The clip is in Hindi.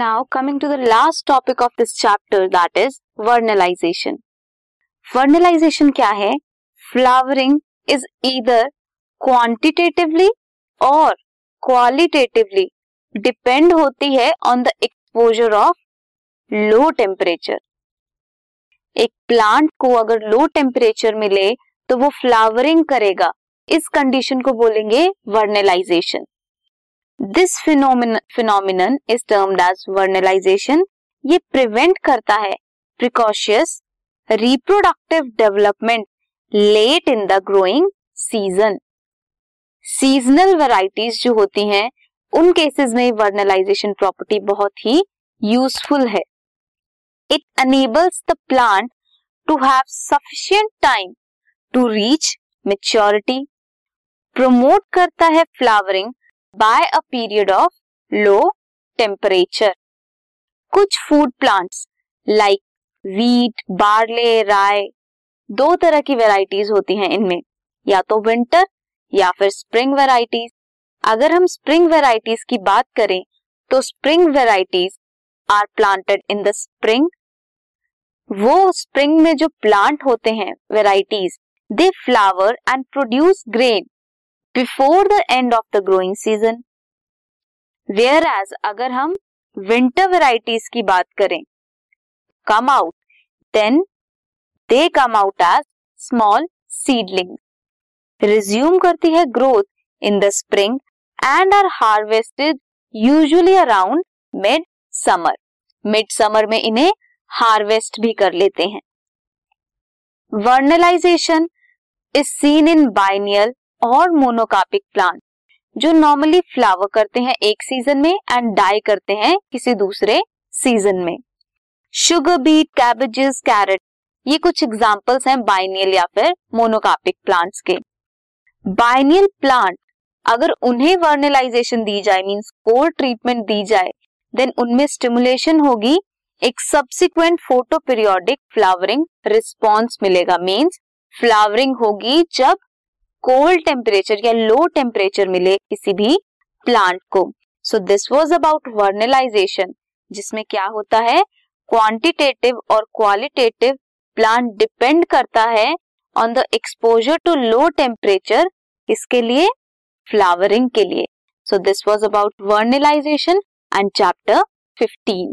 Now coming to the last topic of this chapter, that is vernalization. Vernalization क्या है? Flowering is either quantitatively or qualitatively depend होती है on the exposure of low temperature. एक प्लांट को अगर लो टेम्परेचर मिले तो वो फ्लावरिंग करेगा, इस कंडीशन को बोलेंगे vernalization. This phenomenon is termed as vernalization. ये प्रिवेंट करता है precocious reproductive development late in the growing season. Seasonal varieties जो होती हैं उन केसेस में वर्नेलाइजेशन प्रॉपर्टी बहुत ही यूजफुल है. It enables the plant to have sufficient time to reach maturity. Promote करता है flowering by a period of low temperature. कुछ food plants like wheat, barley, rye, दो तरह की varieties होती हैं इनमें, या तो winter या फिर spring varieties. अगर हम spring varieties की बात करें तो spring varieties are planted in the spring. वो स्प्रिंग में जो प्लांट होते हैं varieties, they flower and produce grain before the end of the growing season. Whereas अगर हम विंटर वेराइटीज की बात करें, come out, then they come out as small seedling, resume करती है growth in the spring and are harvested usually around mid summer. Mid summer में इन्हें हार्वेस्ट भी कर लेते हैं. Vernalization is seen in biennial और मोनोकापिक प्लांट जो नॉर्मली फ्लावर करते हैं एक सीजन में एंड डाई करते हैं किसी दूसरे सीजन में. शुगर बीट, कैबेजेस, कैरेट, ये कुछ एग्जांपल्स हैं बाइनियल या फिर मोनोकापिक प्लांट्स के. बाइनियल प्लांट अगर उन्हें वर्नलाइजेशन दी जाए, मींस कोल्ड ट्रीटमेंट दी जाए, देन उनमें स्टिमुलेशन होगी, एक subsequent photoperiodic flowering response मिलेगा. मीन्स फ्लावरिंग होगी जब कोल्ड टेम्परेचर या लो टेम्परेचर मिले किसी भी प्लांट को. So this was about vernalization, जिसमें क्या होता है, क्वांटिटेटिव और क्वालिटेटिव प्लांट डिपेंड करता है on the exposure to low temperature, इसके लिए फ्लावरिंग के लिए. So this was about vernalization and chapter 15.